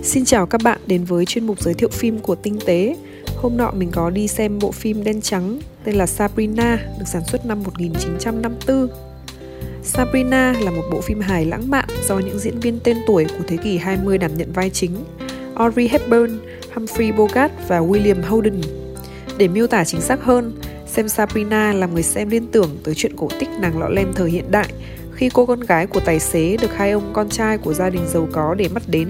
Xin chào các bạn đến với chuyên mục giới thiệu phim của Tinh Tế. Hôm nọ mình có đi xem bộ phim đen trắng tên là Sabrina, được sản xuất năm 1954. Sabrina là một bộ phim hài lãng mạn do những diễn viên tên tuổi của thế kỷ 20 đảm nhận vai chính: Audrey Hepburn, Humphrey Bogart và William Holden. Để miêu tả chính xác hơn, xem Sabrina làm người xem liên tưởng tới chuyện cổ tích nàng lọ lem thời hiện đại, khi cô con gái của tài xế được hai ông con trai của gia đình giàu có để mắt đến.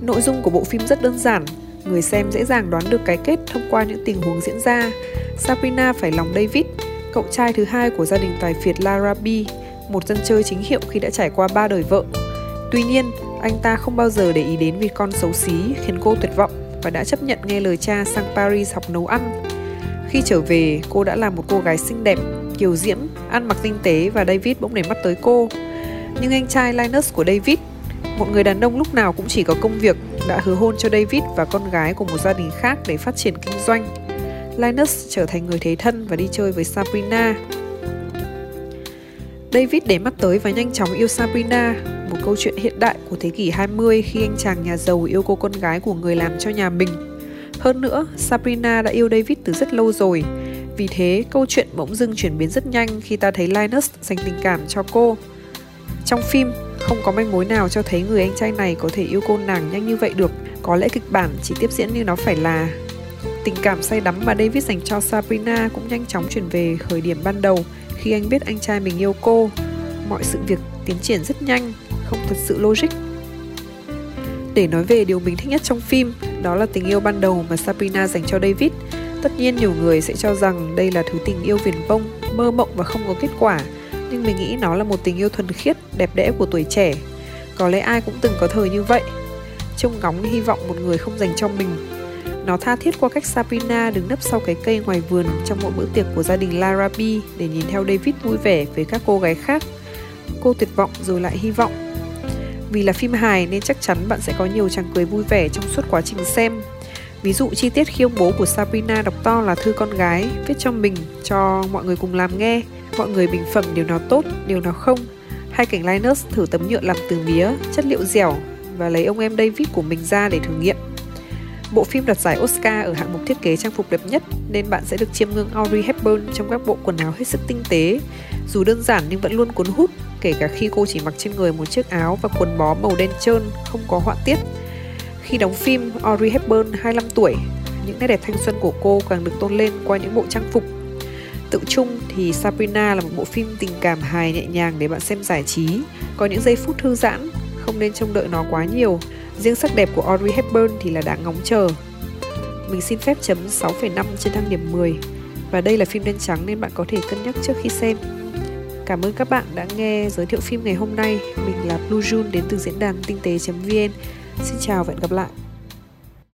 Nội dung của bộ phim rất đơn giản, người xem dễ dàng đoán được cái kết thông qua những tình huống diễn ra. Sabrina phải lòng David, cậu trai thứ hai của gia đình tài phiệt Larrabee, một dân chơi chính hiệu khi đã trải qua 3 đời vợ. Tuy nhiên, anh ta không bao giờ để ý đến vì con xấu xí khiến cô tuyệt vọng và đã chấp nhận nghe lời cha sang Paris học nấu ăn. Khi trở về, cô đã là một cô gái xinh đẹp, kiều diễm, ăn mặc tinh tế và David bỗng để mắt tới cô. Nhưng anh trai Linus của David, một người đàn ông lúc nào cũng chỉ có công việc, đã hứa hôn cho David và con gái của một gia đình khác để phát triển kinh doanh. Linus trở thành người thế thân và đi chơi với Sabrina. David để mắt tới và nhanh chóng yêu Sabrina, một câu chuyện hiện đại của thế kỷ 20 khi anh chàng nhà giàu yêu cô con gái của người làm cho nhà mình. Hơn nữa, Sabrina đã yêu David từ rất lâu rồi. Vì thế, câu chuyện bỗng dưng chuyển biến rất nhanh khi ta thấy Linus dành tình cảm cho cô. Trong phim, không có manh mối nào cho thấy người anh trai này có thể yêu cô nàng nhanh như vậy được. Có lẽ kịch bản chỉ tiếp diễn như nó phải là. Tình cảm say đắm mà David dành cho Sabrina cũng nhanh chóng chuyển về khởi điểm ban đầu khi anh biết anh trai mình yêu cô. Mọi sự việc tiến triển rất nhanh, không thật sự logic. Để nói về điều mình thích nhất trong phim, đó là tình yêu ban đầu mà Sabrina dành cho David. Tất nhiên nhiều người sẽ cho rằng đây là thứ tình yêu viển vông, mơ mộng và không có kết quả. Nhưng mình nghĩ nó là một tình yêu thuần khiết, đẹp đẽ của tuổi trẻ. Có lẽ ai cũng từng có thời như vậy, trông ngóng hy vọng một người không dành cho mình. Nó tha thiết qua cách Sabrina đứng nấp sau cái cây ngoài vườn trong mỗi bữa tiệc của gia đình Larrabee để nhìn theo David vui vẻ với các cô gái khác. Cô tuyệt vọng rồi lại hy vọng. Vì là phim hài nên chắc chắn bạn sẽ có nhiều tràng cười vui vẻ trong suốt quá trình xem. Ví dụ chi tiết khi ông bố của Sabrina đọc to là thư con gái viết cho mình, cho mọi người cùng làm nghe, mọi người bình phẩm điều nào tốt, điều nào không, hay cảnh Linus thử tấm nhựa làm từ mía, chất liệu dẻo và lấy ông em David của mình ra để thử nghiệm. Bộ phim đoạt giải Oscar ở hạng mục thiết kế trang phục đẹp nhất nên bạn sẽ được chiêm ngưỡng Audrey Hepburn trong các bộ quần áo hết sức tinh tế, dù đơn giản nhưng vẫn luôn cuốn hút, kể cả khi cô chỉ mặc trên người một chiếc áo và quần bó màu đen trơn, không có họa tiết. Khi đóng phim, Audrey Hepburn 25 tuổi, những nét đẹp thanh xuân của cô càng được tôn lên qua những bộ trang phục. Tự chung thì Sabrina là một bộ phim tình cảm hài nhẹ nhàng để bạn xem giải trí, có những giây phút thư giãn, không nên trông đợi nó quá nhiều. Riêng sắc đẹp của Audrey Hepburn thì là đáng ngóng chờ. Mình xin phép chấm 6,5 trên thang điểm 10. Và đây là phim đen trắng nên bạn có thể cân nhắc trước khi xem. Cảm ơn các bạn đã nghe giới thiệu phim ngày hôm nay. Mình là Blue June đến từ diễn đàn tinh tế.vn. Xin chào và hẹn gặp lại.